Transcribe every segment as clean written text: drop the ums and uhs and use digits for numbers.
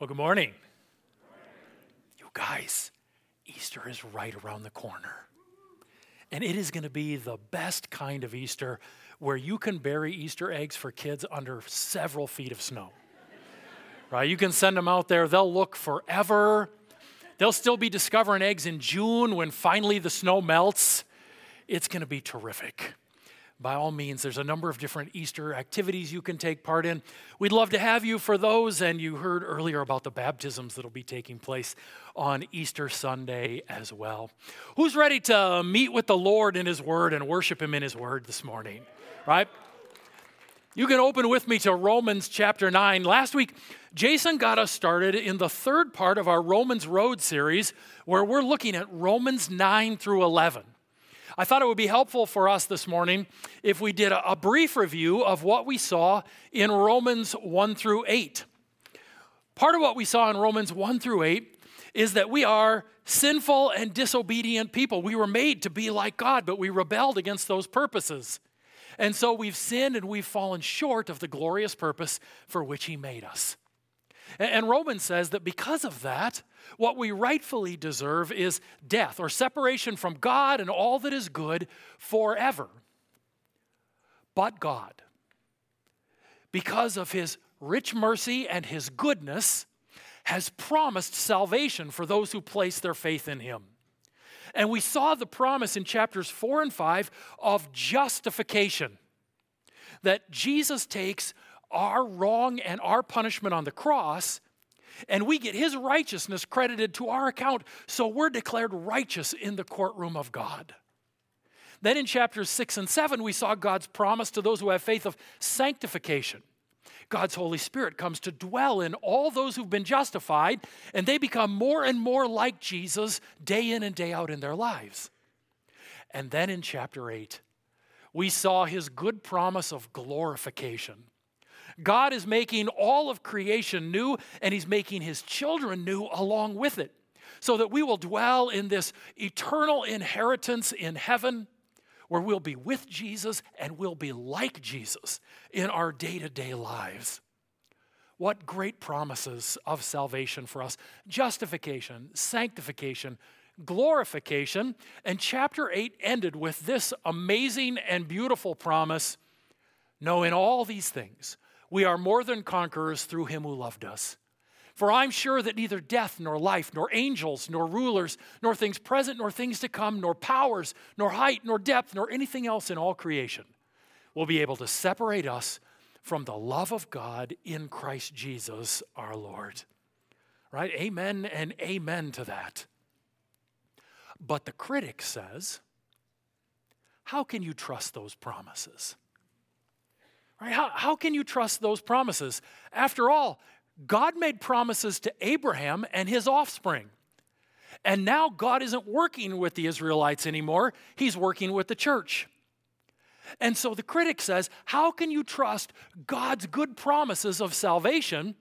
Well, good morning. You guys, Easter is right around the corner. And it is going to be the best kind of Easter where you can bury Easter eggs for kids under several feet of snow. Right? You can send them out there. They'll look forever. They'll still be discovering eggs in June when finally the snow melts. It's going to be terrific. By all means, there's a number of different Easter activities you can take part in. We'd love to have you for those, and you heard earlier about the baptisms that'll be taking place on Easter Sunday as well. Who's ready to meet with the Lord in His Word and worship Him in His Word this morning, right? You can open with me to Romans chapter 9. Last week, Jason got us started in the third part of our Romans Road series, where we're looking at Romans 9 through 11. I thought it would be helpful for us this morning if we did a brief review of what we saw in Romans 1 through 8. Part of what we saw in Romans 1 through 8 is that we are sinful and disobedient people. We were made to be like God, but we rebelled against those purposes. And so we've sinned and we've fallen short of the glorious purpose for which He made us. And Romans says that because of that, what we rightfully deserve is death or separation from God and all that is good forever. But God, because of His rich mercy and His goodness, has promised salvation for those who place their faith in Him. And we saw the promise in chapters 4 and 5 of justification, that Jesus takes our wrong and our punishment on the cross, and we get His righteousness credited to our account, so we're declared righteous in the courtroom of God. Then in chapters 6 and 7, we saw God's promise to those who have faith of sanctification. God's Holy Spirit comes to dwell in all those who've been justified, and they become more and more like Jesus day in and day out in their lives. And then in chapter 8, we saw His good promise of glorification. God is making all of creation new, and He's making His children new along with it, so that we will dwell in this eternal inheritance in heaven, where we'll be with Jesus and we'll be like Jesus in our day-to-day lives. What great promises of salvation for us. Justification, sanctification, glorification. And chapter 8 ended with this amazing and beautiful promise: no, in all these things, we are more than conquerors through Him who loved us. For I'm sure that neither death, nor life, nor angels, nor rulers, nor things present, nor things to come, nor powers, nor height, nor depth, nor anything else in all creation will be able to separate us from the love of God in Christ Jesus our Lord. Right? Amen and amen to that. But the critic says, how can you trust those promises? Right? How can you trust those promises? After all, God made promises to Abraham and his offspring. And now God isn't working with the Israelites anymore. He's working with the church. And so the critic says, how can you trust God's good promises of salvation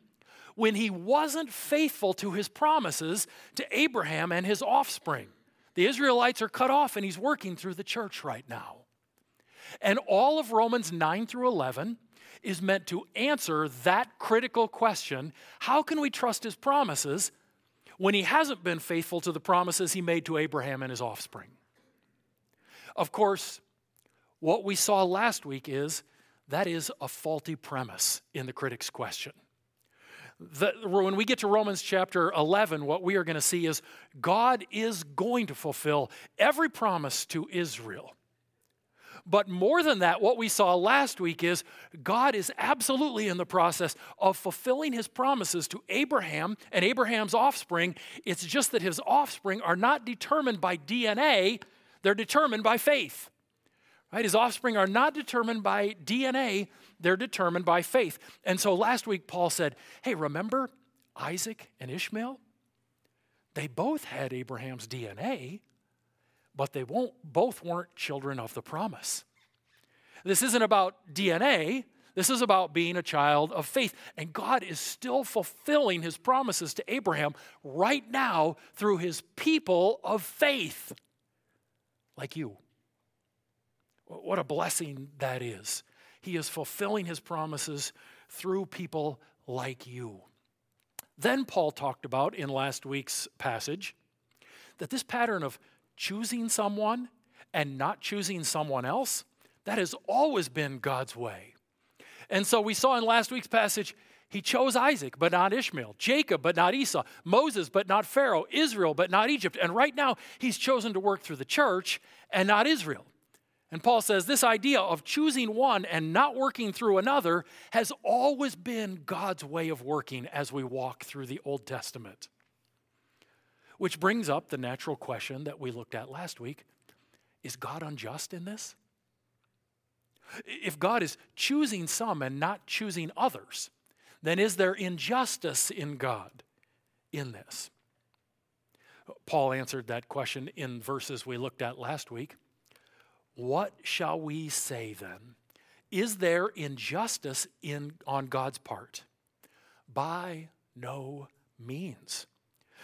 when He wasn't faithful to His promises to Abraham and his offspring? The Israelites are cut off, and He's working through the church right now. And all of Romans 9 through 11 is meant to answer that critical question: how can we trust His promises when He hasn't been faithful to the promises He made to Abraham and his offspring? Of course, what we saw last week is that is a faulty premise in the critic's question. When we get to Romans chapter 11, what we are going to see is God is going to fulfill every promise to Israel. But more than that, what we saw last week is God is absolutely in the process of fulfilling His promises to Abraham and Abraham's offspring. It's just that his offspring are not determined by DNA, they're determined by faith. Right? His offspring are not determined by DNA, they're determined by faith. And so last week, Paul said, hey, remember Isaac and Ishmael? They both had Abraham's DNA, but they both weren't children of the promise. This isn't about DNA. This is about being a child of faith. And God is still fulfilling His promises to Abraham right now through His people of faith, like you. What a blessing that is. He is fulfilling His promises through people like you. Then Paul talked about in last week's passage that this pattern of choosing someone and not choosing someone else, that has always been God's way. And so we saw in last week's passage, he chose Isaac, but not Ishmael, Jacob, but not Esau, Moses, but not Pharaoh, Israel, but not Egypt. And right now, he's chosen to work through the church and not Israel. And Paul says this idea of choosing one and not working through another has always been God's way of working as we walk through the Old Testament. Which brings up the natural question that we looked at last week. Is God unjust in this? If God is choosing some and not choosing others, then is there injustice in God in this? Paul answered that question in verses we looked at last week. What shall we say then? Is there injustice on God's part? By no means.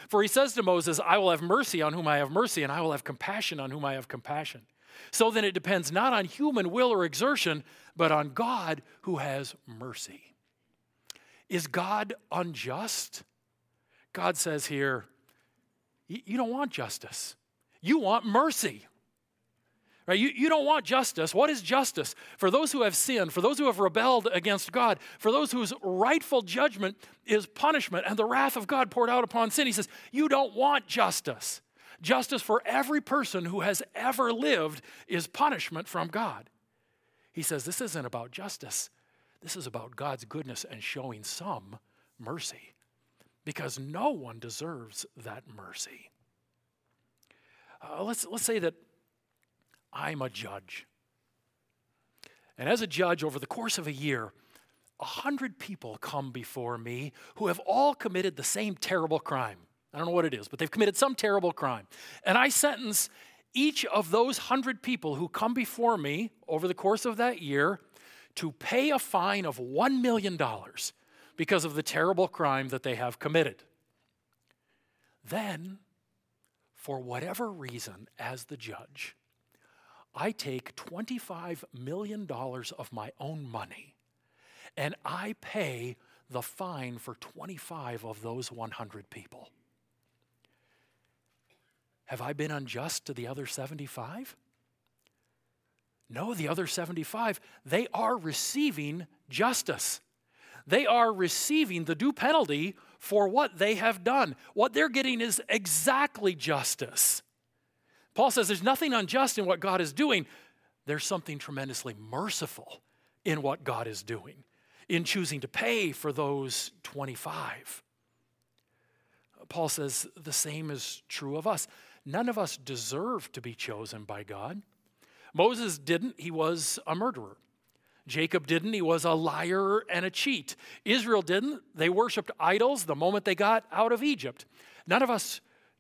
For he says to Moses, I will have mercy on whom I have mercy, and I will have compassion on whom I have compassion. So then it depends not on human will or exertion, but on God who has mercy. Is God unjust? God says here, you don't want justice. You want mercy. Right? You don't want justice. What is justice? For those who have sinned, for those who have rebelled against God, for those whose rightful judgment is punishment and the wrath of God poured out upon sin. He says, you don't want justice. Justice for every person who has ever lived is punishment from God. He says, this isn't about justice. This is about God's goodness and showing some mercy, because no one deserves that mercy. Let's say that I'm a judge. And as a judge, over the course of a year, 100 people come before me who have all committed the same terrible crime. I don't know what it is, but they've committed some terrible crime. And I sentence each of those 100 people who come before me over the course of that year to pay a fine of $1 million because of the terrible crime that they have committed. Then, for whatever reason, as the judge, I take $25 million of my own money and I pay the fine for 25 of those 100 people. Have I been unjust to the other 75? No, the other 75, they are receiving justice. They are receiving the due penalty for what they have done. What they're getting is exactly justice. Paul says there's nothing unjust in what God is doing. There's something tremendously merciful in what God is doing, in choosing to pay for those 25. Paul says the same is true of us. None of us deserve to be chosen by God. Moses didn't, he was a murderer. Jacob didn't, he was a liar and a cheat. Israel didn't, they worshiped idols the moment they got out of Egypt. None of us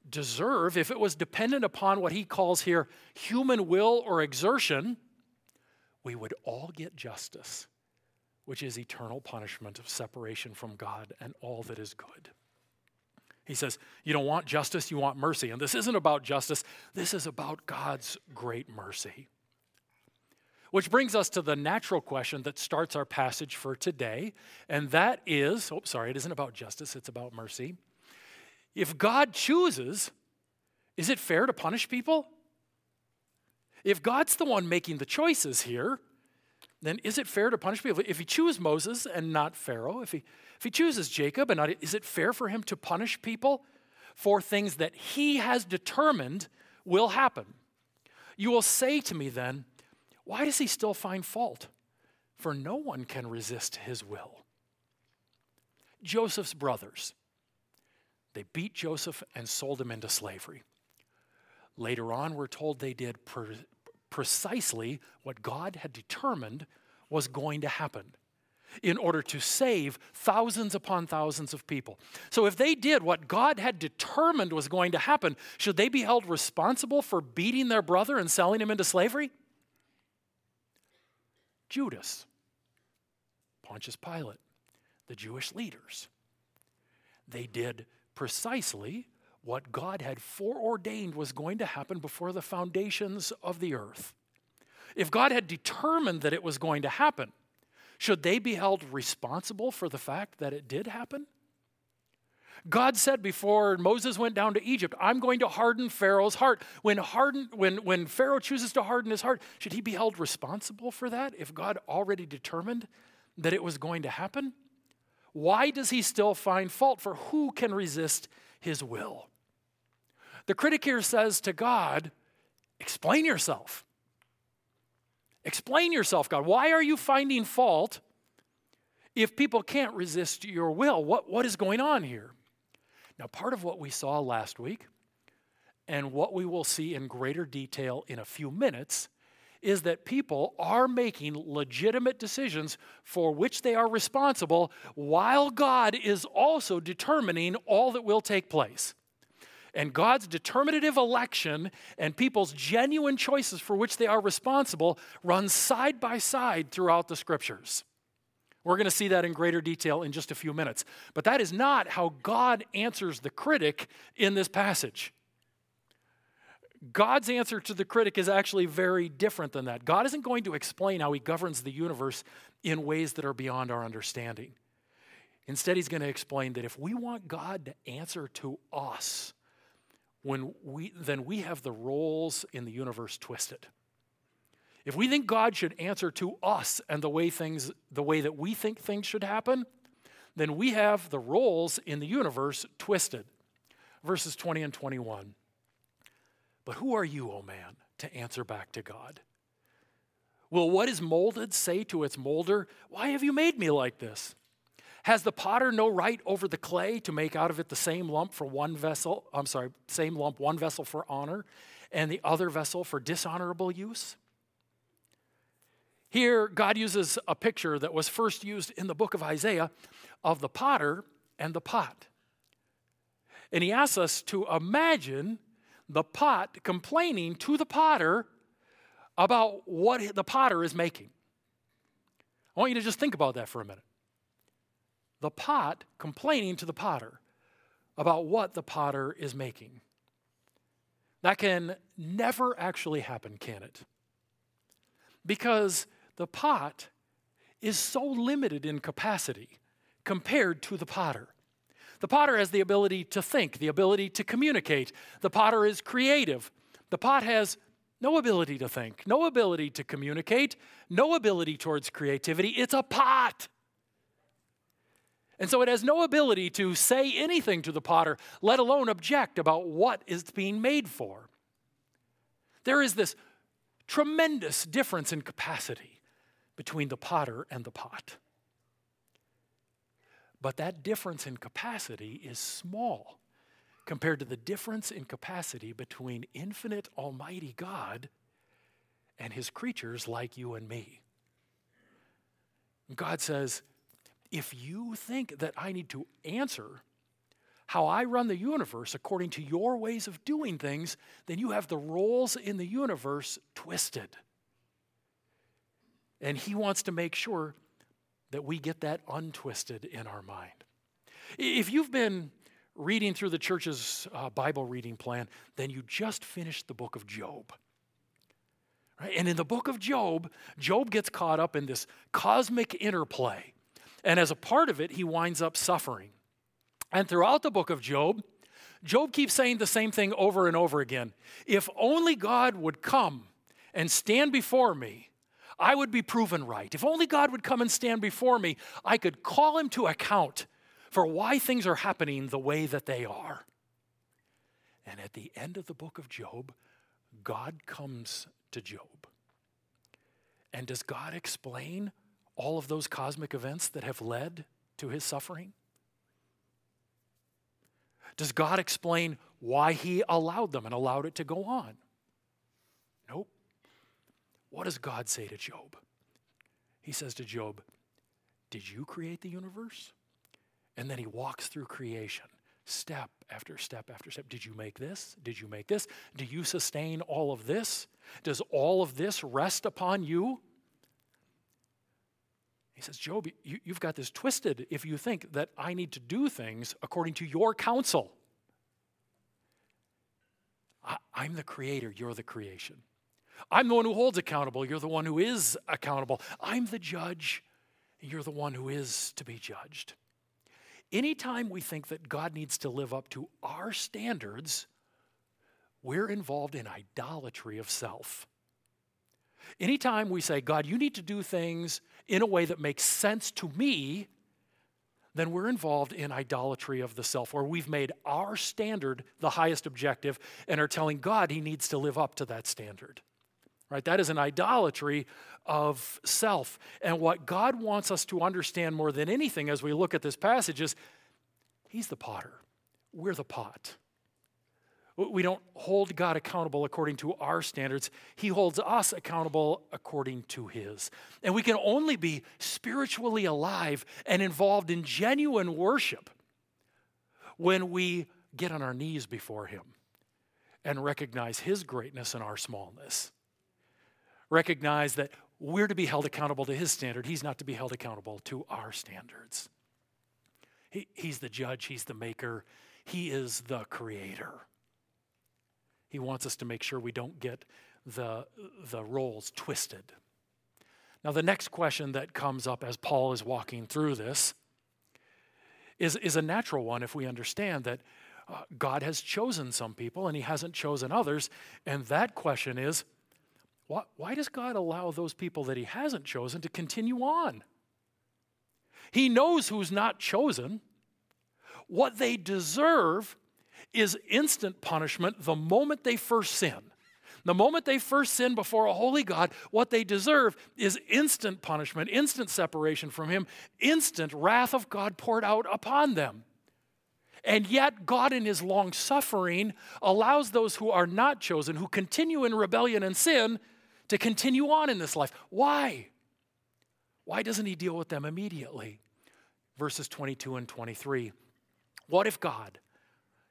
deserve, if it was dependent upon what he calls here human will or exertion, we would all get justice, which is eternal punishment of separation from God and all that is good. He says, you don't want justice, you want mercy. And this isn't about justice, this is about God's great mercy. Which brings us to the natural question that starts our passage for today, and that is, it isn't about justice, it's about mercy. If God chooses, is it fair to punish people? If God's the one making the choices here, then is it fair to punish people? If he chooses Moses and not Pharaoh, if he chooses Jacob and not, is it fair for him to punish people for things that he has determined will happen? You will say to me then, why does he still find fault? For no one can resist his will. Joseph's brothers, they beat Joseph and sold him into slavery. Later on, we're told they did precisely what God had determined was going to happen in order to save thousands upon thousands of people. So if they did what God had determined was going to happen, should they be held responsible for beating their brother and selling him into slavery? Judas, Pontius Pilate, the Jewish leaders, they did precisely what God had foreordained was going to happen before the foundations of the earth. If God had determined that it was going to happen, should they be held responsible for the fact that it did happen? God said before Moses went down to Egypt, I'm going to harden Pharaoh's heart. When Pharaoh chooses to harden his heart, should he be held responsible for that if God already determined that it was going to happen? Why does he still find fault? For who can resist his will? The critic here says to God, explain yourself. Explain yourself, God. Why are you finding fault if people can't resist your will? What is going on here? Now, part of what we saw last week and what we will see in greater detail in a few minutes is that people are making legitimate decisions for which they are responsible while God is also determining all that will take place. And God's determinative election and people's genuine choices for which they are responsible run side by side throughout the Scriptures. We're going to see that in greater detail in just a few minutes. But that is not how God answers the critic in this passage. God's answer to the critic is actually very different than that. God isn't going to explain how he governs the universe in ways that are beyond our understanding. Instead, he's going to explain that if we want God to answer to us, then we have the roles in the universe twisted. If we think God should answer to us and the way that we think things should happen, then we have the roles in the universe twisted. Verses 20 and 21. But who are you, O man, to answer back to God? Will what is molded say to its molder, why have you made me like this? Has the potter no right over the clay to make out of it the same lump, one vessel for honor and the other vessel for dishonorable use? Here, God uses a picture that was first used in the book of Isaiah of the potter and the pot. And he asks us to imagine the pot complaining to the potter about what the potter is making. I want you to just think about that for a minute. The pot complaining to the potter about what the potter is making. That can never actually happen, can it? Because the pot is so limited in capacity compared to the potter. The potter has the ability to think, the ability to communicate. The potter is creative. The pot has no ability to think, no ability to communicate, no ability towards creativity. It's a pot. And so it has no ability to say anything to the potter, let alone object about what it's being made for. There is this tremendous difference in capacity between the potter and the pot. But that difference in capacity is small compared to the difference in capacity between infinite almighty God and his creatures like you and me. God says, if you think that I need to answer how I run the universe according to your ways of doing things, then you have the roles in the universe twisted. And he wants to make sure that we get that untwisted in our mind. If you've been reading through the church's Bible reading plan, then you just finished the book of Job. Right? And in the book of Job, Job gets caught up in this cosmic interplay. And as a part of it, he winds up suffering. And throughout the book of Job, Job keeps saying the same thing over and over again. If only God would come and stand before me, I would be proven right. If only God would come and stand before me, I could call him to account for why things are happening the way that they are. And at the end of the book of Job, God comes to Job. And does God explain all of those cosmic events that have led to his suffering? Does God explain why he allowed them and allowed it to go on? Nope. What does God say to Job? He says to Job, did you create the universe? And then he walks through creation, step after step after step. Did you make this? Did you make this? Do you sustain all of this? Does all of this rest upon you? He says, Job, you've got this twisted if you think that I need to do things according to your counsel. I'm the creator, you're the creation. I'm the one who holds accountable, you're the one who is accountable. I'm the judge, you're the one who is to be judged. Anytime we think that God needs to live up to our standards, we're involved in idolatry of self. Anytime we say, God, you need to do things in a way that makes sense to me, then we're involved in idolatry of the self, or we've made our standard the highest objective and are telling God he needs to live up to that standard. Right? That is an idolatry of self. And what God wants us to understand more than anything as we look at this passage is he's the potter. We're the pot. We don't hold God accountable according to our standards. He holds us accountable according to his. And we can only be spiritually alive and involved in genuine worship when we get on our knees before him and recognize his greatness and our smallness. Recognize that we're to be held accountable to his standard. He's not to be held accountable to our standards. He's the judge. He's the maker. He is the creator. He wants us to make sure we don't get the roles twisted. Now, the next question that comes up as Paul is walking through this is a natural one if we understand that God has chosen some people and he hasn't chosen others. And that question is, why does God allow those people that he hasn't chosen to continue on? He knows who's not chosen. What they deserve is instant punishment the moment they first sin. The moment they first sin before a holy God, what they deserve is instant punishment, instant separation from him, instant wrath of God poured out upon them. And yet God in his long suffering allows those who are not chosen, who continue in rebellion and sin, to continue on in this life. Why? Why doesn't he deal with them immediately? Verses 22 and 23. What if God,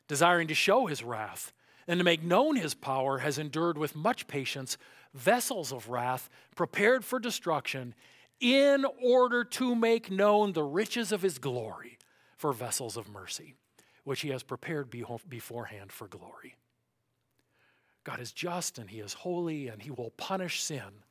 desiring to show his wrath and to make known his power, has endured with much patience vessels of wrath prepared for destruction in order to make known the riches of his glory for vessels of mercy, which he has prepared beforehand for glory? God is just and he is holy and he will punish sin,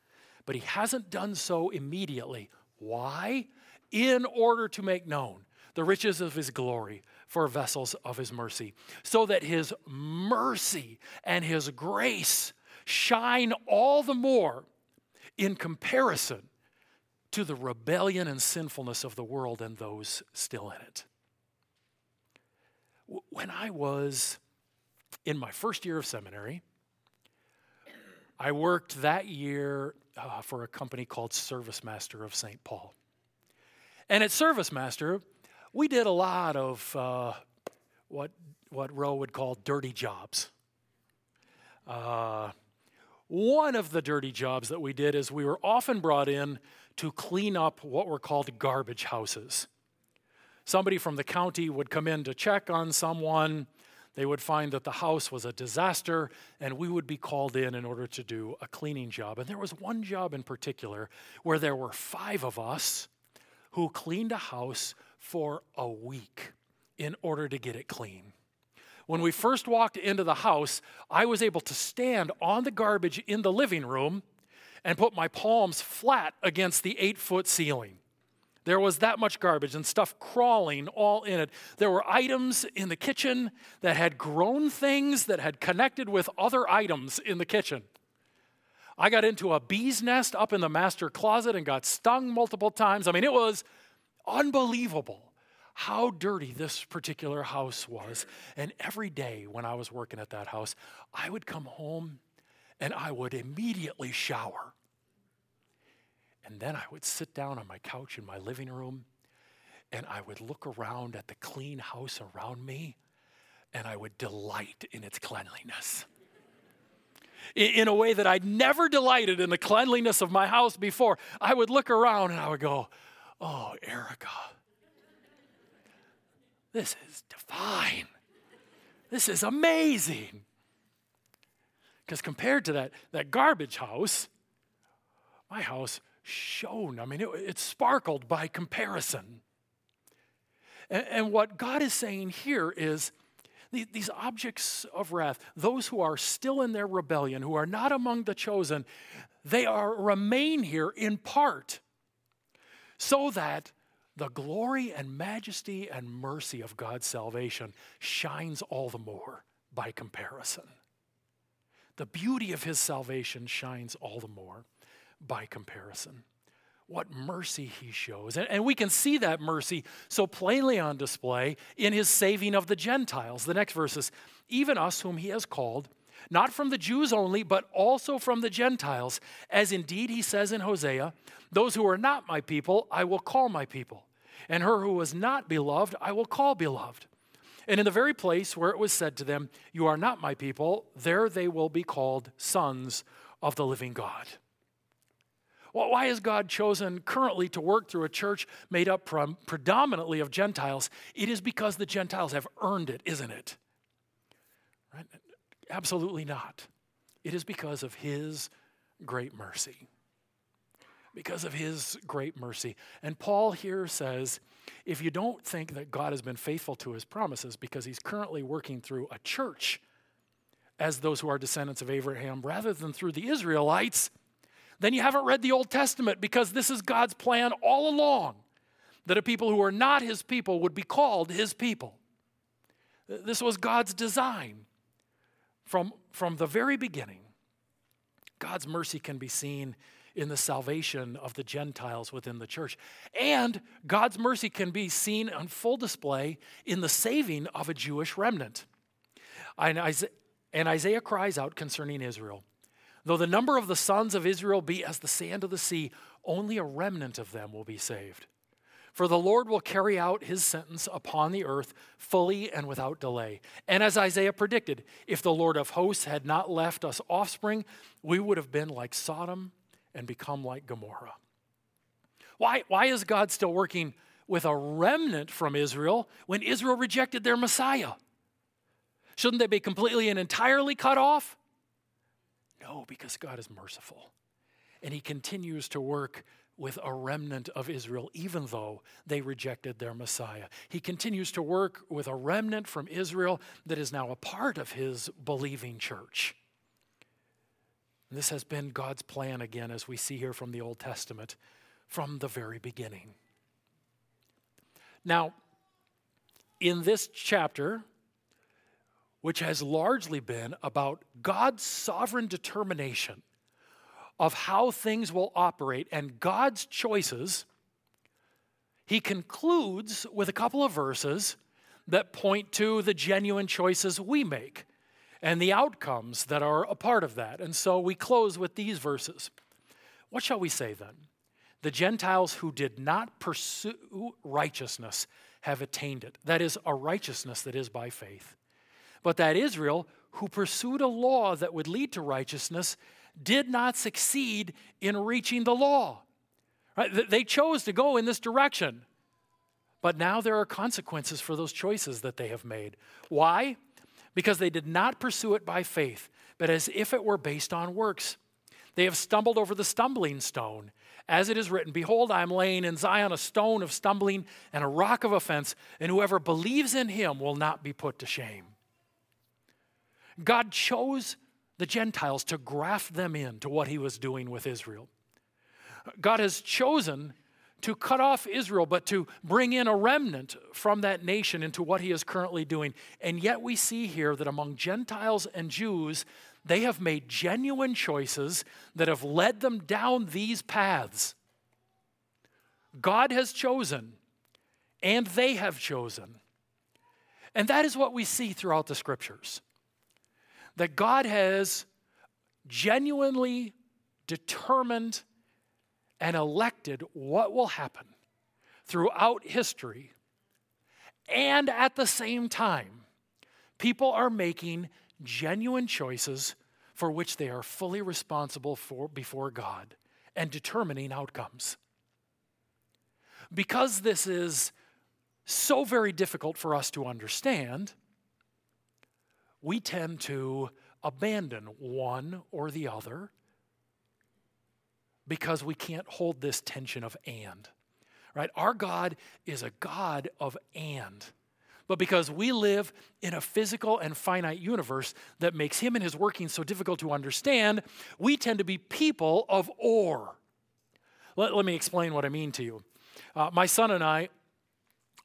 but he hasn't done so immediately. Why? In order to make known the riches of his glory for vessels of his mercy, so that his mercy and his grace shine all the more in comparison to the rebellion and sinfulness of the world and those still in it. When I was in my first year of seminary, I worked that year for a company called ServiceMaster of St. Paul. And at ServiceMaster, we did a lot of what Roe would call dirty jobs. One of the dirty jobs that we did is we were often brought in to clean up what were called garbage houses. Somebody from the county would come in to check on someone. They would find that the house was a disaster, and we would be called in order to do a cleaning job. And there was one job in particular where there were 5 of us who cleaned a house for a week in order to get it clean. When we first walked into the house, I was able to stand on the garbage in the living room and put my palms flat against the 8-foot ceiling. There was that much garbage and stuff crawling all in it. There were items in the kitchen that had grown things that had connected with other items in the kitchen. I got into a bee's nest up in the master closet and got stung multiple times. I mean, it was unbelievable how dirty this particular house was. And every day when I was working at that house, I would come home and I would immediately shower. And then I would sit down on my couch in my living room and I would look around at the clean house around me and I would delight in its cleanliness. In a way that I'd never delighted in the cleanliness of my house before. I would look around and I would go, oh, Erica, this is divine. This is amazing. Because compared to that garbage house, my house shone. I mean, it sparkled by comparison. And what God is saying here is these objects of wrath, those who are still in their rebellion, who are not among the chosen, they remain here in part so that the glory and majesty and mercy of God's salvation shines all the more by comparison. The beauty of his salvation shines all the more by comparison. What mercy he shows. And we can see that mercy so plainly on display in his saving of the Gentiles. The next verse is, even us whom he has called, not from the Jews only, but also from the Gentiles, as indeed he says in Hosea, those who are not my people, I will call my people, and her who was not beloved, I will call beloved. And in the very place where it was said to them, you are not my people, there they will be called sons of the living God. Well, why has God chosen currently to work through a church made up predominantly of Gentiles? It is because the Gentiles have earned it, isn't it? Right? Absolutely not. It is because of his great mercy. Because of his great mercy. And Paul here says, if you don't think that God has been faithful to his promises because he's currently working through a church as those who are descendants of Abraham rather than through the Israelites, then you haven't read the Old Testament, because this is God's plan all along, that a people who are not his people would be called his people. This was God's design. From the very beginning, God's mercy can be seen in the salvation of the Gentiles within the church. And God's mercy can be seen on full display in the saving of a Jewish remnant. And Isaiah cries out concerning Israel, though the number of the sons of Israel be as the sand of the sea, only a remnant of them will be saved. For the Lord will carry out his sentence upon the earth fully and without delay. And as Isaiah predicted, if the Lord of hosts had not left us offspring, we would have been like Sodom and become like Gomorrah. Why is God still working with a remnant from Israel when Israel rejected their Messiah? Shouldn't they be completely and entirely cut off? No, because God is merciful. And he continues to work with a remnant of Israel, even though they rejected their Messiah. He continues to work with a remnant from Israel that is now a part of his believing church. And this has been God's plan, again, as we see here from the Old Testament, from the very beginning. Now, in this chapter, which has largely been about God's sovereign determination of how things will operate and God's choices, he concludes with a couple of verses that point to the genuine choices we make and the outcomes that are a part of that. And so we close with these verses. What shall we say then? The Gentiles who did not pursue righteousness have attained it. That is, a righteousness that is by faith. But that Israel, who pursued a law that would lead to righteousness, did not succeed in reaching the law. Right? They chose to go in this direction. But now there are consequences for those choices that they have made. Why? Because they did not pursue it by faith, but as if it were based on works. They have stumbled over the stumbling stone. As it is written, behold, I am laying in Zion a stone of stumbling and a rock of offense, and whoever believes in him will not be put to shame. God chose the Gentiles to graft them into what he was doing with Israel. God has chosen to cut off Israel, but to bring in a remnant from that nation into what he is currently doing. And yet we see here that among Gentiles and Jews, they have made genuine choices that have led them down these paths. God has chosen, and they have chosen. And that is what we see throughout the scriptures. That God has genuinely determined and elected what will happen throughout history. And at the same time, people are making genuine choices for which they are fully responsible for before God and determining outcomes. Because this is so very difficult for us to understand, we tend to abandon one or the other because we can't hold this tension of and. Right? Our God is a God of and. But because we live in a physical and finite universe that makes him and his workings so difficult to understand, we tend to be people of or. Let me explain what I mean to you. My son and I,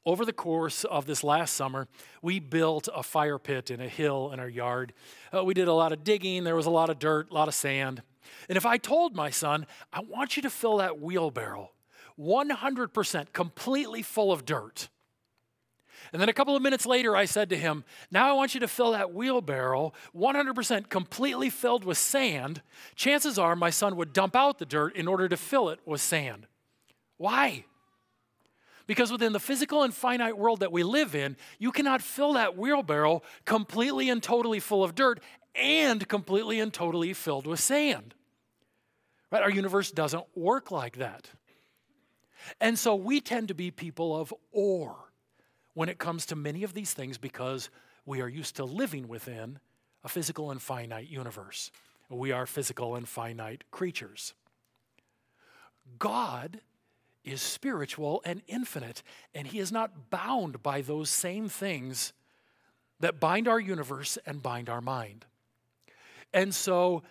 over the course of this last summer, we built a fire pit in a hill in our yard. We did a lot of digging. There was a lot of dirt, a lot of sand. And if I told my son, I want you to fill that wheelbarrow 100% completely full of dirt. And then a couple of minutes later, I said to him, now I want you to fill that wheelbarrow 100% completely filled with sand. Chances are my son would dump out the dirt in order to fill it with sand. Why? Because within the physical and finite world that we live in, you cannot fill that wheelbarrow completely and totally full of dirt and completely and totally filled with sand. Right? Our universe doesn't work like that. And so we tend to be people of or when it comes to many of these things because we are used to living within a physical and finite universe. We are physical and finite creatures. God is spiritual and infinite, and he is not bound by those same things that bind our universe and bind our mind. And so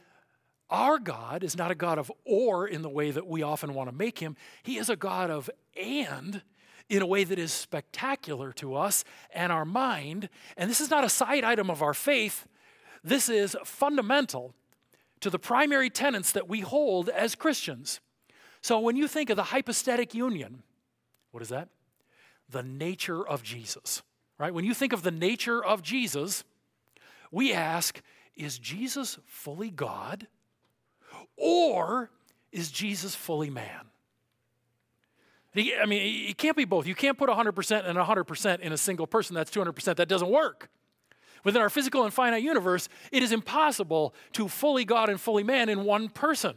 our God is not a God of or in the way that we often want to make him. He is a God of and in a way that is spectacular to us and our mind. And this is not a side item of our faith. This is fundamental to the primary tenets that we hold as Christians. So when you think of the hypostatic union, what is that? The nature of Jesus, right? When you think of the nature of Jesus, we ask, is Jesus fully God or is Jesus fully man? I mean, it can't be both. You can't put 100% and 100% in a single person. That's 200%. That doesn't work. Within our physical and finite universe, it is impossible to fully God and fully man in one person.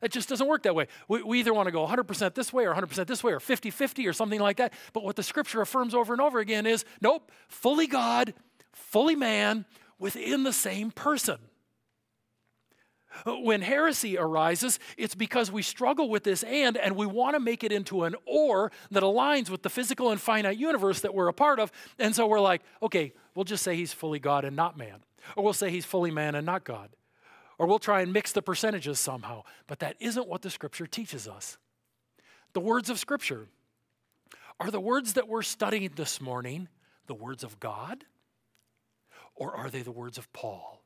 That just doesn't work that way. We either want to go 100% this way or 100% this way or 50-50 or something like that. But what the scripture affirms over and over again is, nope, fully God, fully man within the same person. When heresy arises, it's because we struggle with this and we want to make it into an or that aligns with the physical and finite universe that we're a part of. And so we're like, okay, we'll just say he's fully God and not man. Or we'll say he's fully man and not God. Or we'll try and mix the percentages somehow. But that isn't what the scripture teaches us. The words of scripture are the words that we're studying this morning, the words of God, or are they the words of Paul?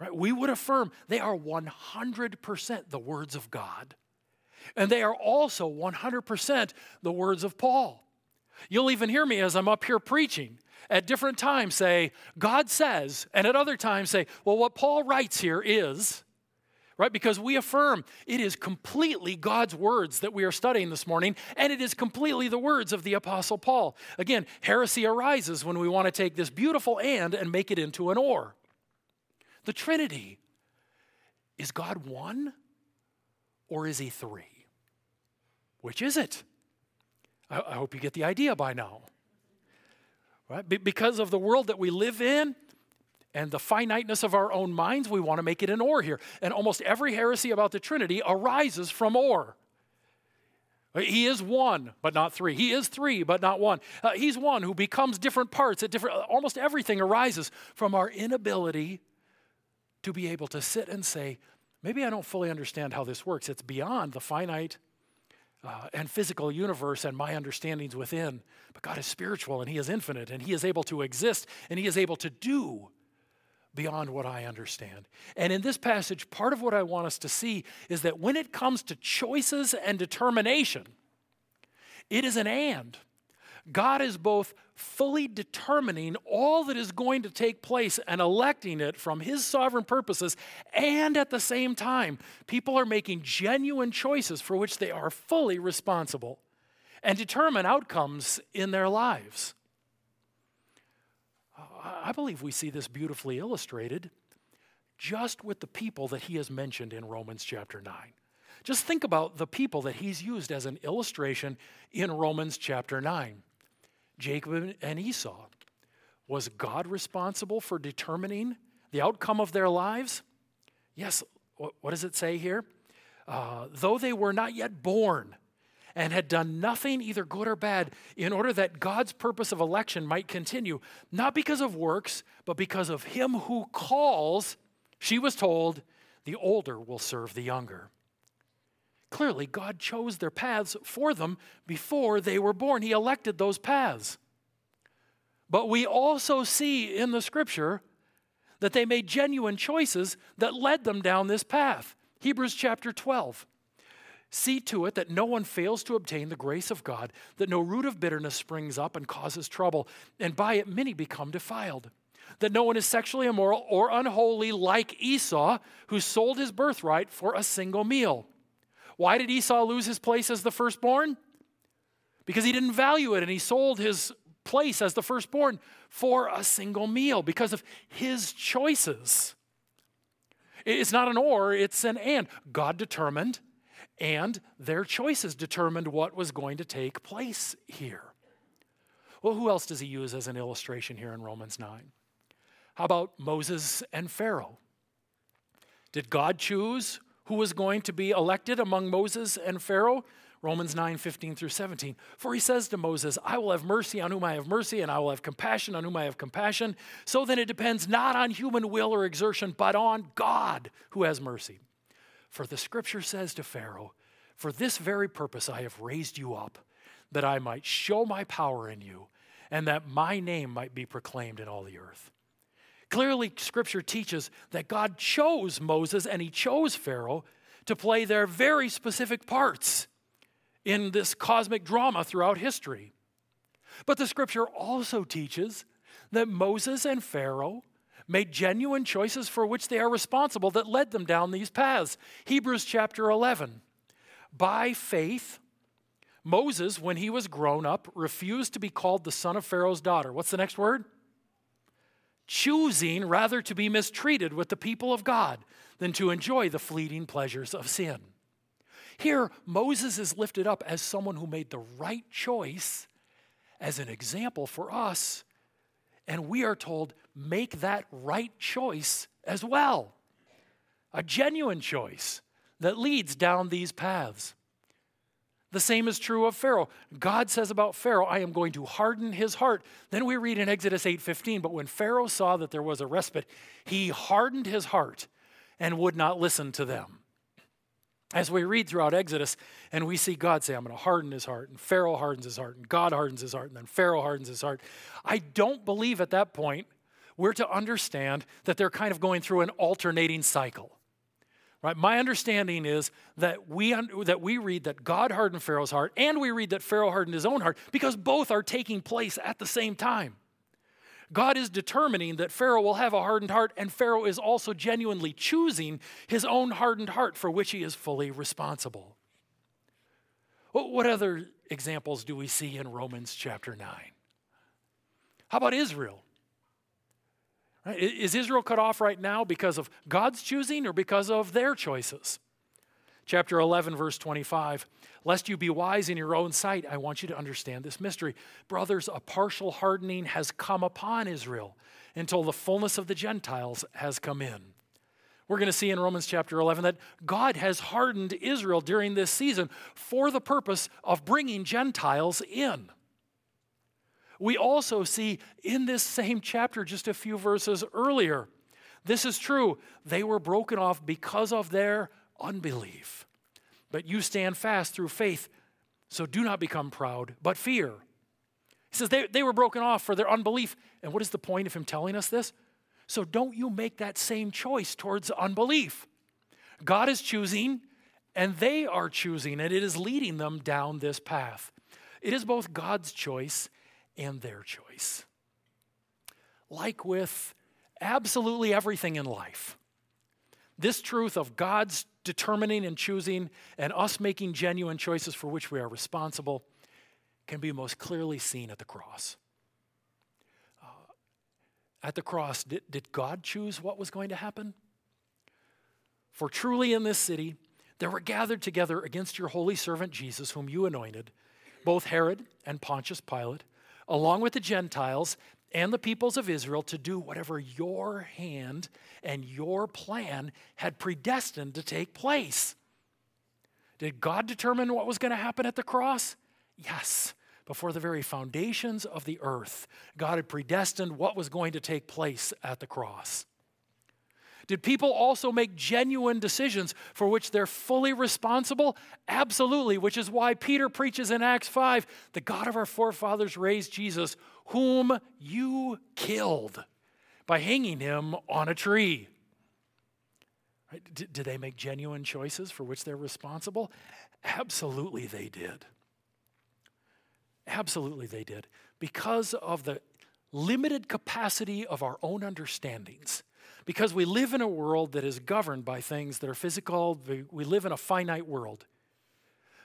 Right? We would affirm they are 100% the words of God. And they are also 100% the words of Paul. You'll even hear me as I'm up here preaching at different times say, God says, and at other times say, well, what Paul writes here is, right? Because we affirm it is completely God's words that we are studying this morning, and it is completely the words of the Apostle Paul. Again, heresy arises when we want to take this beautiful and make it into an or. The Trinity, is God one or is he three? Which is it? I hope you get the idea by now. Right? Because of the world that we live in and the finiteness of our own minds, we want to make it an or here. And almost every heresy about the Trinity arises from or. He is one, but not three. He is three, but not one. He's one who becomes different parts at different. Almost everything arises from our inability to be able to sit and say, maybe I don't fully understand how this works. It's beyond the finite and physical universe and my understandings within. But God is spiritual and he is infinite and he is able to exist and he is able to do beyond what I understand. And in this passage, part of what I want us to see is that when it comes to choices and determination, it is an and. God is both fully determining all that is going to take place and electing it from his sovereign purposes, and at the same time, people are making genuine choices for which they are fully responsible and determine outcomes in their lives. I believe we see this beautifully illustrated just with the people that he has mentioned in Romans chapter 9. Just think about the people that he's used as an illustration in Romans chapter 9. Jacob and Esau. Was God responsible for determining the outcome of their lives? Yes, what does it say here? Though they were not yet born and had done nothing either good or bad in order that God's purpose of election might continue, not because of works, but because of him who calls, she was told, the older will serve the younger. Clearly, God chose their paths for them before they were born. He elected those paths. But we also see in the Scripture that they made genuine choices that led them down this path. Hebrews chapter 12. See to it that no one fails to obtain the grace of God, that no root of bitterness springs up and causes trouble, and by it many become defiled. That no one is sexually immoral or unholy like Esau, who sold his birthright for a single meal. Why did Esau lose his place as the firstborn? Because he didn't value it, and he sold his place as the firstborn for a single meal because of his choices. It's not an or, it's an and. God determined, and their choices determined what was going to take place here. Well, who else does he use as an illustration here in Romans 9? How about Moses and Pharaoh? Did God choose who was going to be elected among Moses and Pharaoh? Romans 9, 15 through 17. For he says to Moses, I will have mercy on whom I have mercy, and I will have compassion on whom I have compassion. So then it depends not on human will or exertion, but on God who has mercy. For the Scripture says to Pharaoh, for this very purpose I have raised you up, that I might show my power in you, and that my name might be proclaimed in all the earth. Clearly, Scripture teaches that God chose Moses and he chose Pharaoh to play their very specific parts in this cosmic drama throughout history. But the Scripture also teaches that Moses and Pharaoh made genuine choices for which they are responsible that led them down these paths. Hebrews chapter 11. By faith, Moses, when he was grown up, refused to be called the son of Pharaoh's daughter. What's the next word? Choosing rather to be mistreated with the people of God than to enjoy the fleeting pleasures of sin. Here, Moses is lifted up as someone who made the right choice as an example for us, and we are told, make that right choice as well. A genuine choice that leads down these paths. The same is true of Pharaoh. God says about Pharaoh, I am going to harden his heart. Then we read in Exodus 8:15, but when Pharaoh saw that there was a respite, he hardened his heart and would not listen to them. As we read throughout Exodus, and we see God say, I'm going to harden his heart, and Pharaoh hardens his heart, and God hardens his heart, and then Pharaoh hardens his heart. I don't believe at that point we're to understand that they're kind of going through an alternating cycle. Right? My understanding is that we read that God hardened Pharaoh's heart, and we read that Pharaoh hardened his own heart, because both are taking place at the same time. God is determining that Pharaoh will have a hardened heart, and Pharaoh is also genuinely choosing his own hardened heart for which he is fully responsible. What other examples do we see in Romans chapter 9? How about Israel? Is Israel cut off right now because of God's choosing or because of their choices? Chapter 11, verse 25, lest you be wise in your own sight, I want you to understand this mystery. Brothers, a partial hardening has come upon Israel until the fullness of the Gentiles has come in. We're going to see in Romans chapter 11 that God has hardened Israel during this season for the purpose of bringing Gentiles in. We also see in this same chapter, just a few verses earlier, this is true. They were broken off because of their unbelief. But you stand fast through faith, so do not become proud, but fear. He says they were broken off for their unbelief. And what is the point of him telling us this? So don't you make that same choice towards unbelief. God is choosing, and they are choosing, and it is leading them down this path. It is both God's choice and their choice. Like with absolutely everything in life, this truth of God's determining and choosing and us making genuine choices for which we are responsible can be most clearly seen at the cross. At the cross, did God choose what was going to happen? For truly in this city, there were gathered together against your holy servant Jesus, whom you anointed, both Herod and Pontius Pilate, along with the Gentiles and the peoples of Israel, to do whatever your hand and your plan had predestined to take place. Did God determine what was going to happen at the cross? Yes. Before the very foundations of the earth, God had predestined what was going to take place at the cross. Did people also make genuine decisions for which they're fully responsible? Absolutely, which is why Peter preaches in Acts 5, the God of our forefathers raised Jesus, whom you killed by hanging him on a tree. Right? Did they make genuine choices for which they're responsible? Absolutely they did. Absolutely they did. Because of the limited capacity of our own understandings. Because we live in a world that is governed by things that are physical. We live in a finite world.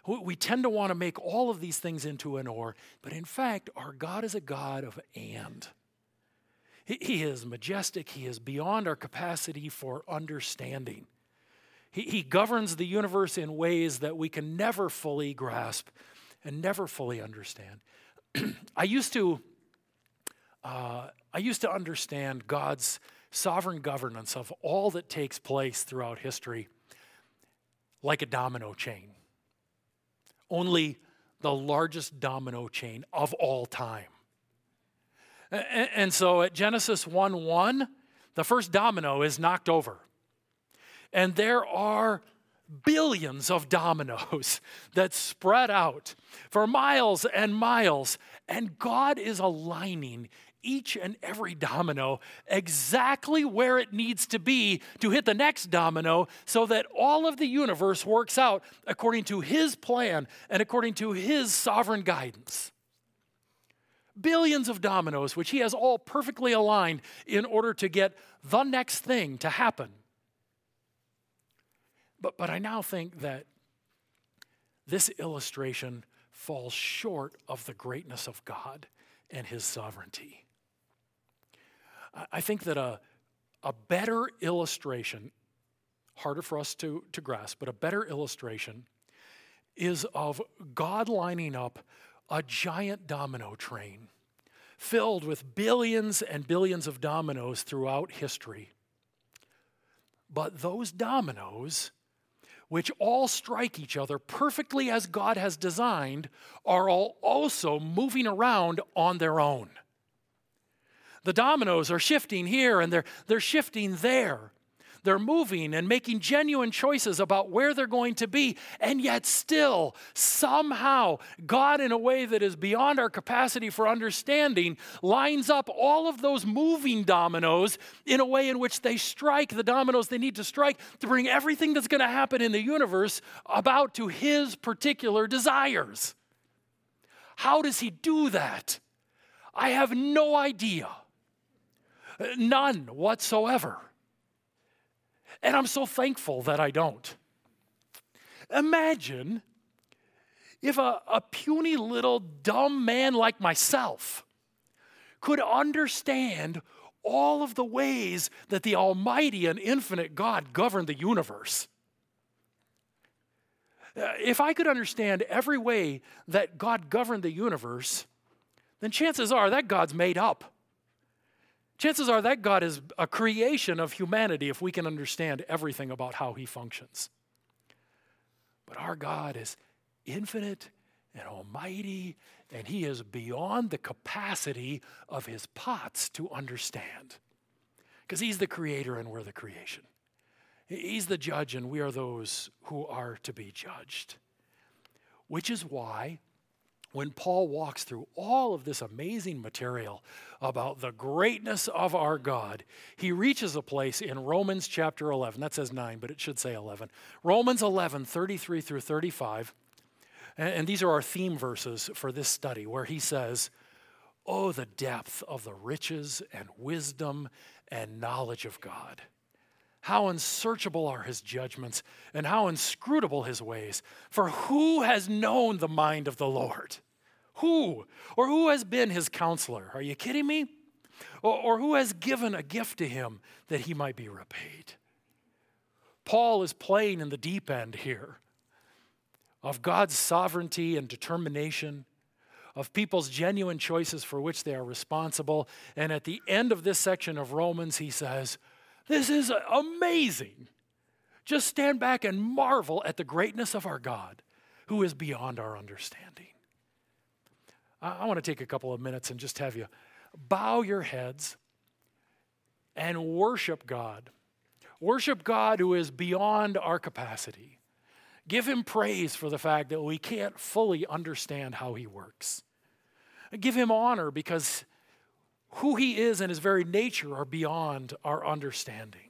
We tend to want to make all of these things into an or, but in fact, our God is a God of and. He is majestic. He is beyond our capacity for understanding. He governs the universe in ways that we can never fully grasp and never fully understand. I used to understand God's sovereign governance of all that takes place throughout history like a domino chain. Only the largest domino chain of all time. And so at Genesis 1:1, the first domino is knocked over. And there are billions of dominoes that spread out for miles and miles. And God is aligning each and every domino exactly where it needs to be to hit the next domino so that all of the universe works out according to his plan and according to his sovereign guidance. Billions of dominoes, which he has all perfectly aligned in order to get the next thing to happen. But I now think that this illustration falls short of the greatness of God and his sovereignty. I think that a better illustration, harder for us to grasp, but a better illustration is of God lining up a giant domino train filled with billions and billions of dominoes throughout history. But those dominoes, which all strike each other perfectly as God has designed, are all also moving around on their own. The dominoes are shifting here and they're shifting there. They're moving and making genuine choices about where they're going to be, and yet still, somehow, God, in a way that is beyond our capacity for understanding, lines up all of those moving dominoes in a way in which they strike the dominoes they need to strike to bring everything that's going to happen in the universe about to his particular desires. How does he do that? I have no idea. None whatsoever. And I'm so thankful that I don't. Imagine if a puny little dumb man like myself could understand all of the ways that the almighty and infinite God governed the universe. If I could understand every way that God governed the universe, then chances are that God's made up. Chances are that God is a creation of humanity if we can understand everything about how he functions. But our God is infinite and almighty, and he is beyond the capacity of his pots to understand. Because he's the creator and we're the creation. He's the judge and we are those who are to be judged. Which is why when Paul walks through all of this amazing material about the greatness of our God, he reaches a place in Romans chapter 11. That says 9, but it should say 11. Romans 11, 33 through 35. And these are our theme verses for this study, where he says, "Oh, the depth of the riches and wisdom and knowledge of God. How unsearchable are his judgments, and how inscrutable his ways. For who has known the mind of the Lord? Who? Or who has been his counselor? Are you kidding me? Or who has given a gift to him that he might be repaid?" Paul is playing in the deep end here of God's sovereignty and determination, of people's genuine choices for which they are responsible. And at the end of this section of Romans, he says, "This is amazing. Just stand back and marvel at the greatness of our God, who is beyond our understanding." I want to take a couple of minutes and just have you bow your heads and worship God Worship God who is beyond our capacity. Give him praise for the fact that we can't fully understand how he works. Give him honor because who he is and his very nature are beyond our understanding.